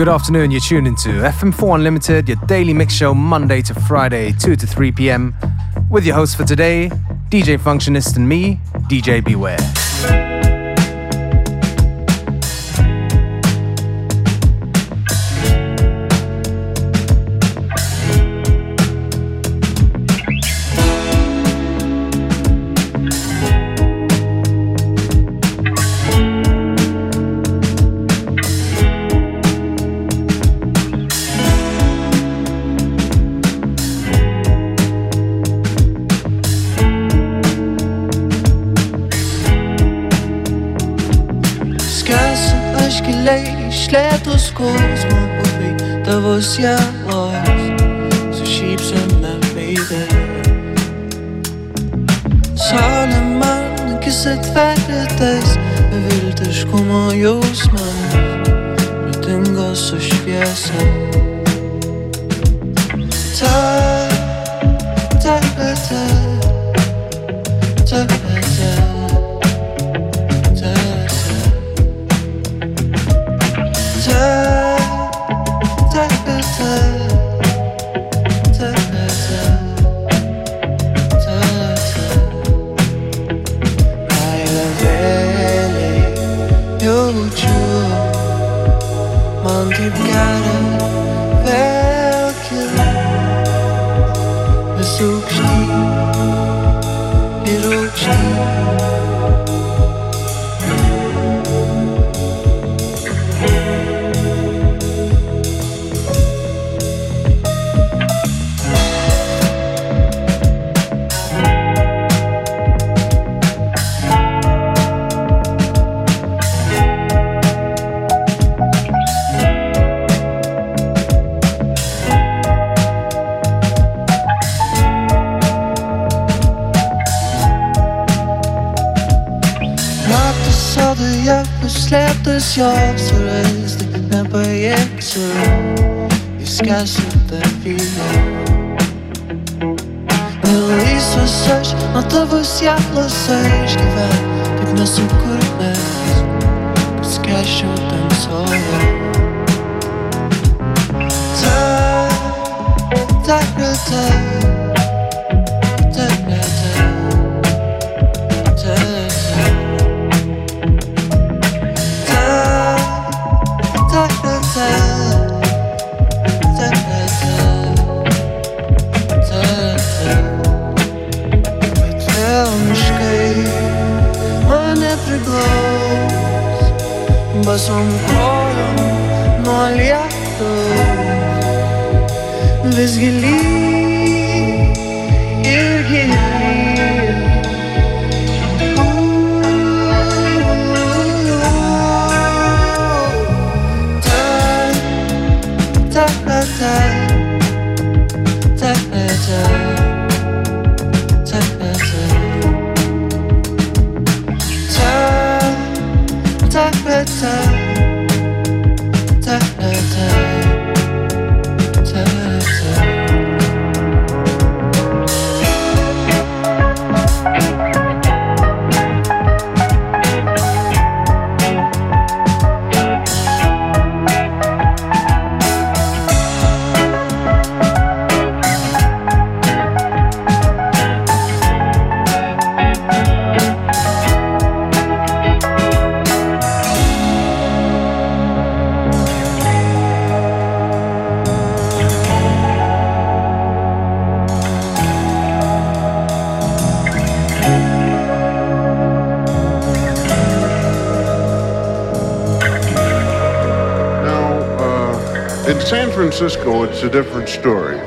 Good afternoon, you're tuned into FM4 Unlimited, your daily mix show Monday to Friday, 2 to 3 p.m. with your host for today, DJ Functionist and me, DJ Beware. Lėtus skausmo pupiai tavo sielos su šypsena veidai. Saulė man akis atverė tais beviltiškumo jausmas, nutingo su šviesa. In San Francisco, it's a different story.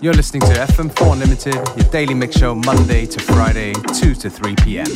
You're listening to FM4 Unlimited, your daily mix show Monday to Friday, 2 to 3 p.m.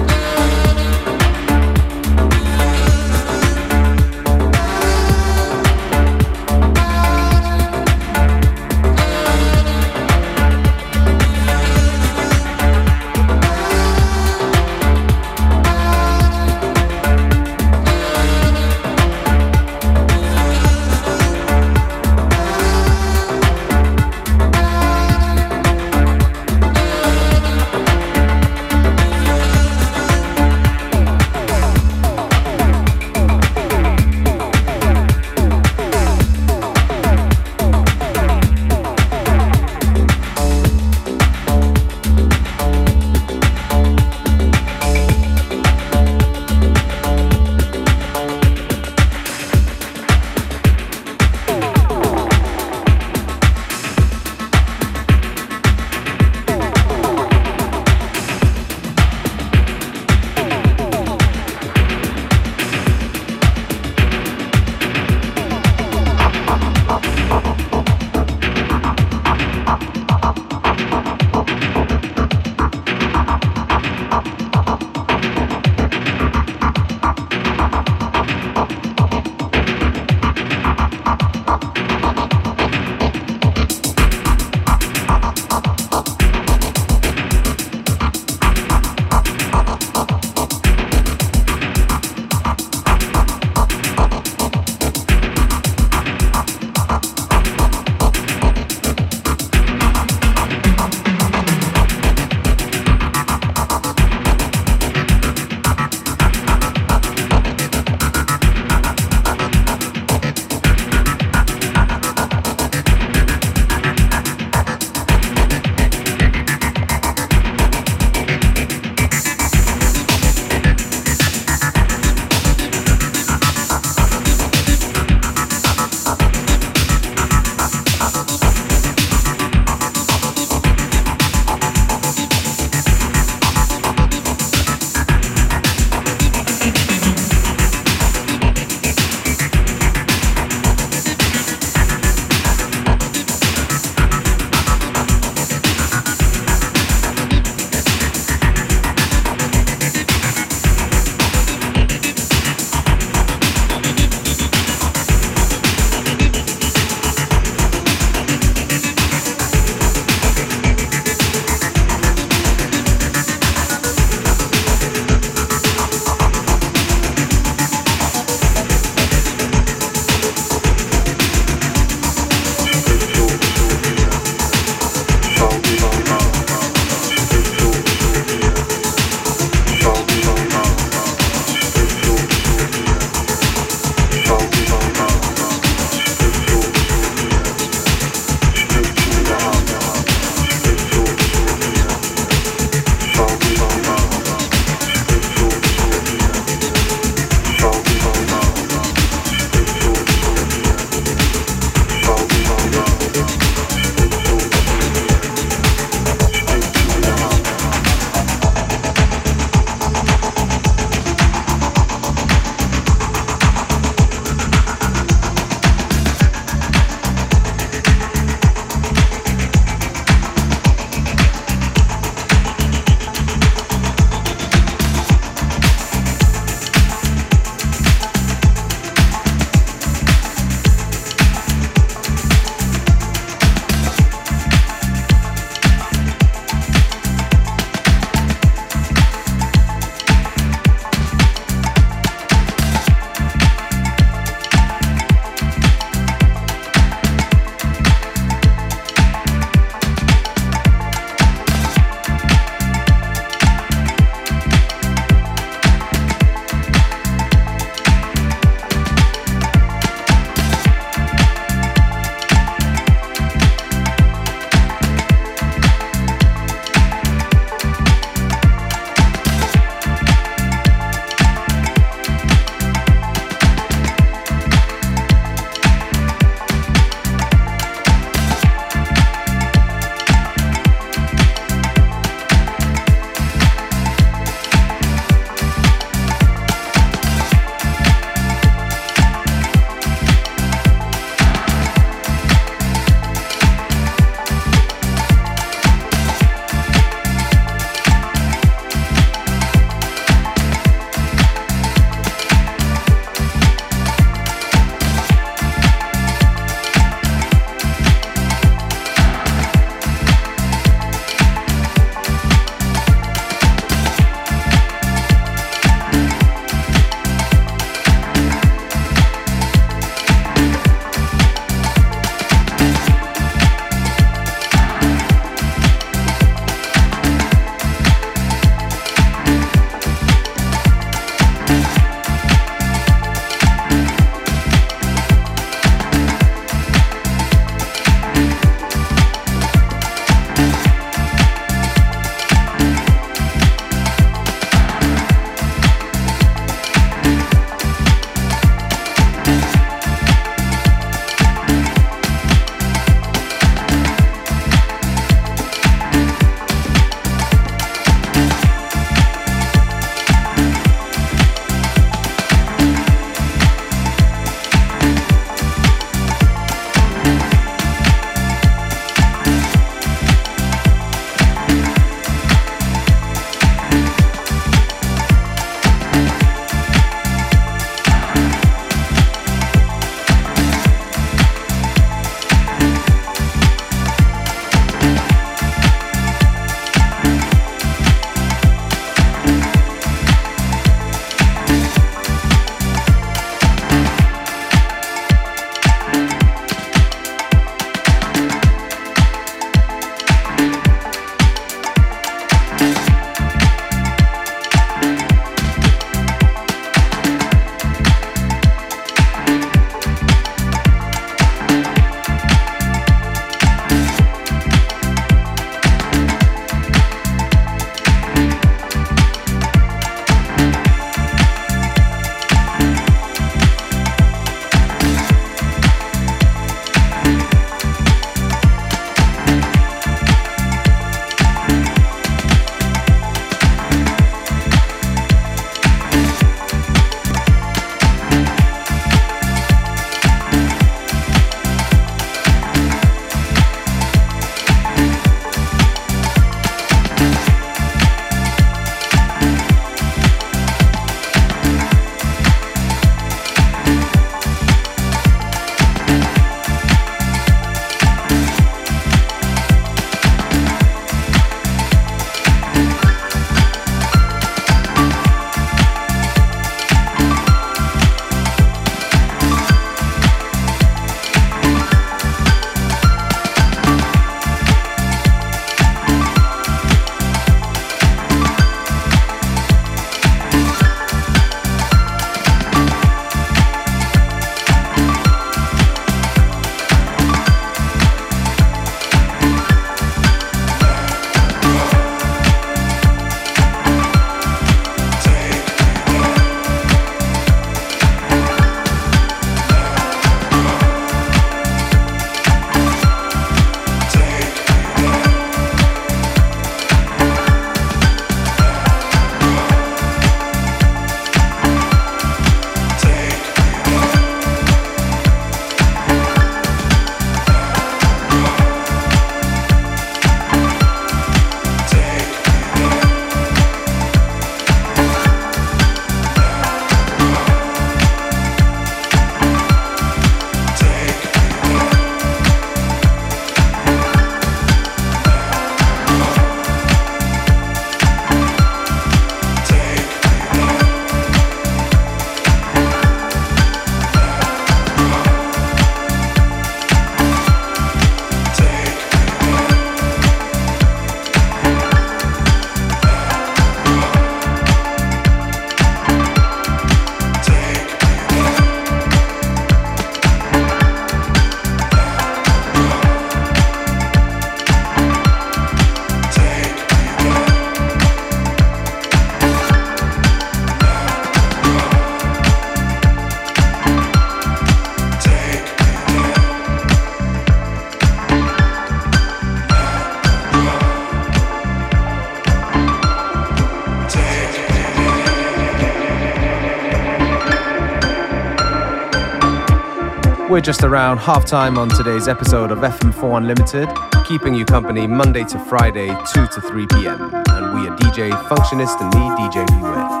We're just around halftime on today's episode of FM4 Unlimited, keeping you company Monday to Friday, 2 to 3 p.m. And we are DJ Functionist and me, DJ Beware.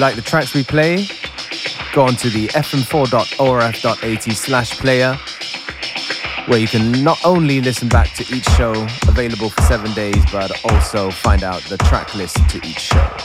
like the tracks we play, go on to the fm4.orf.at/player, where you can not only listen back to each show available for 7 days, but also find out the track list to each show.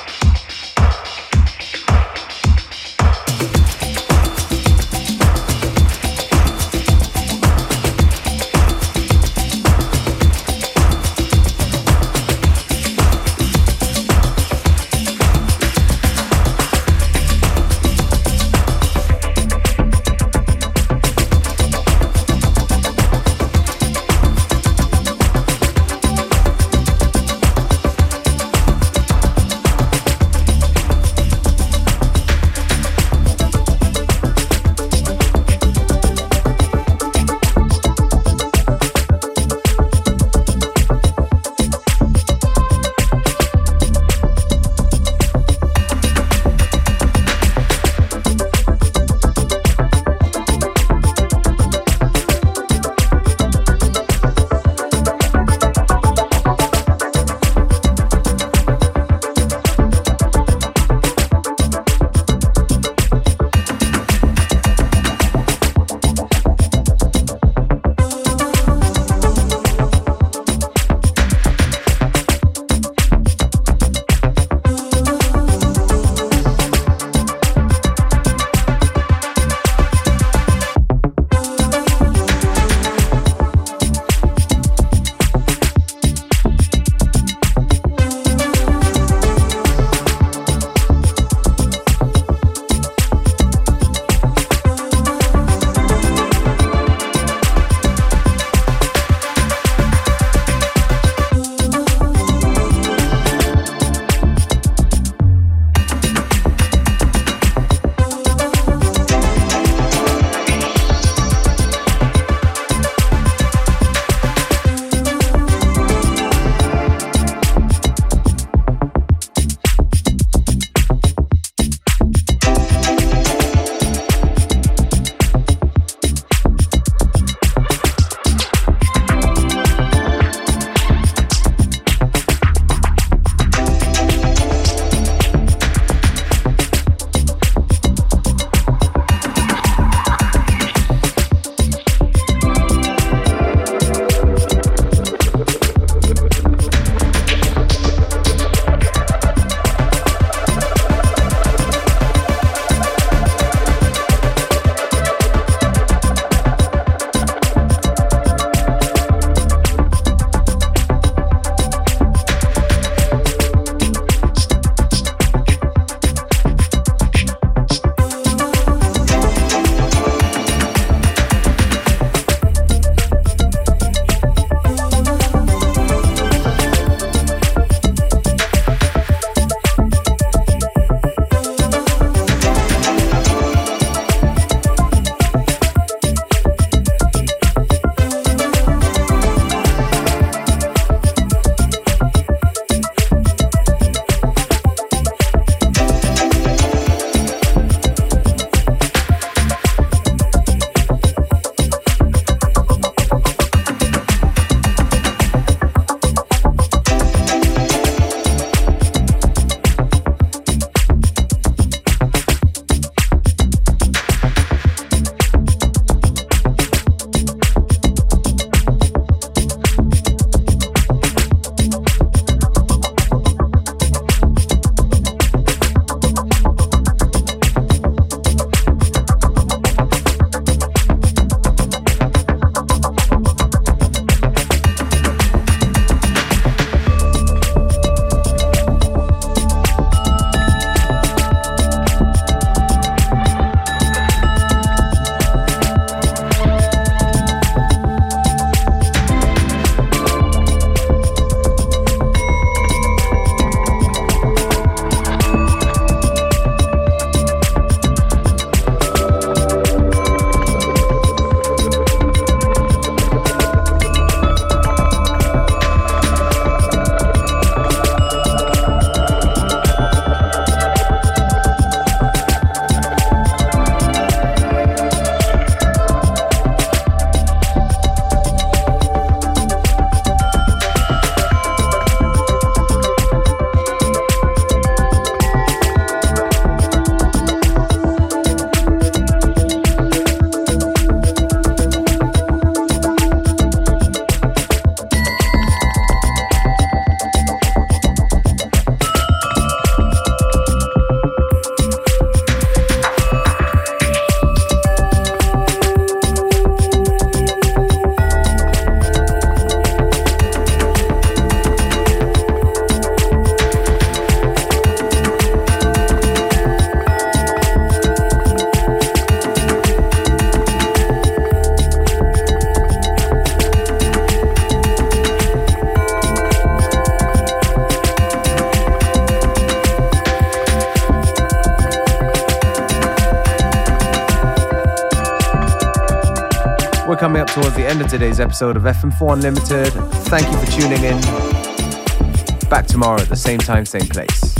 we're coming up towards the end of today's episode of FM4 Unlimited. Thank you for tuning in. Back tomorrow at the same time, same place.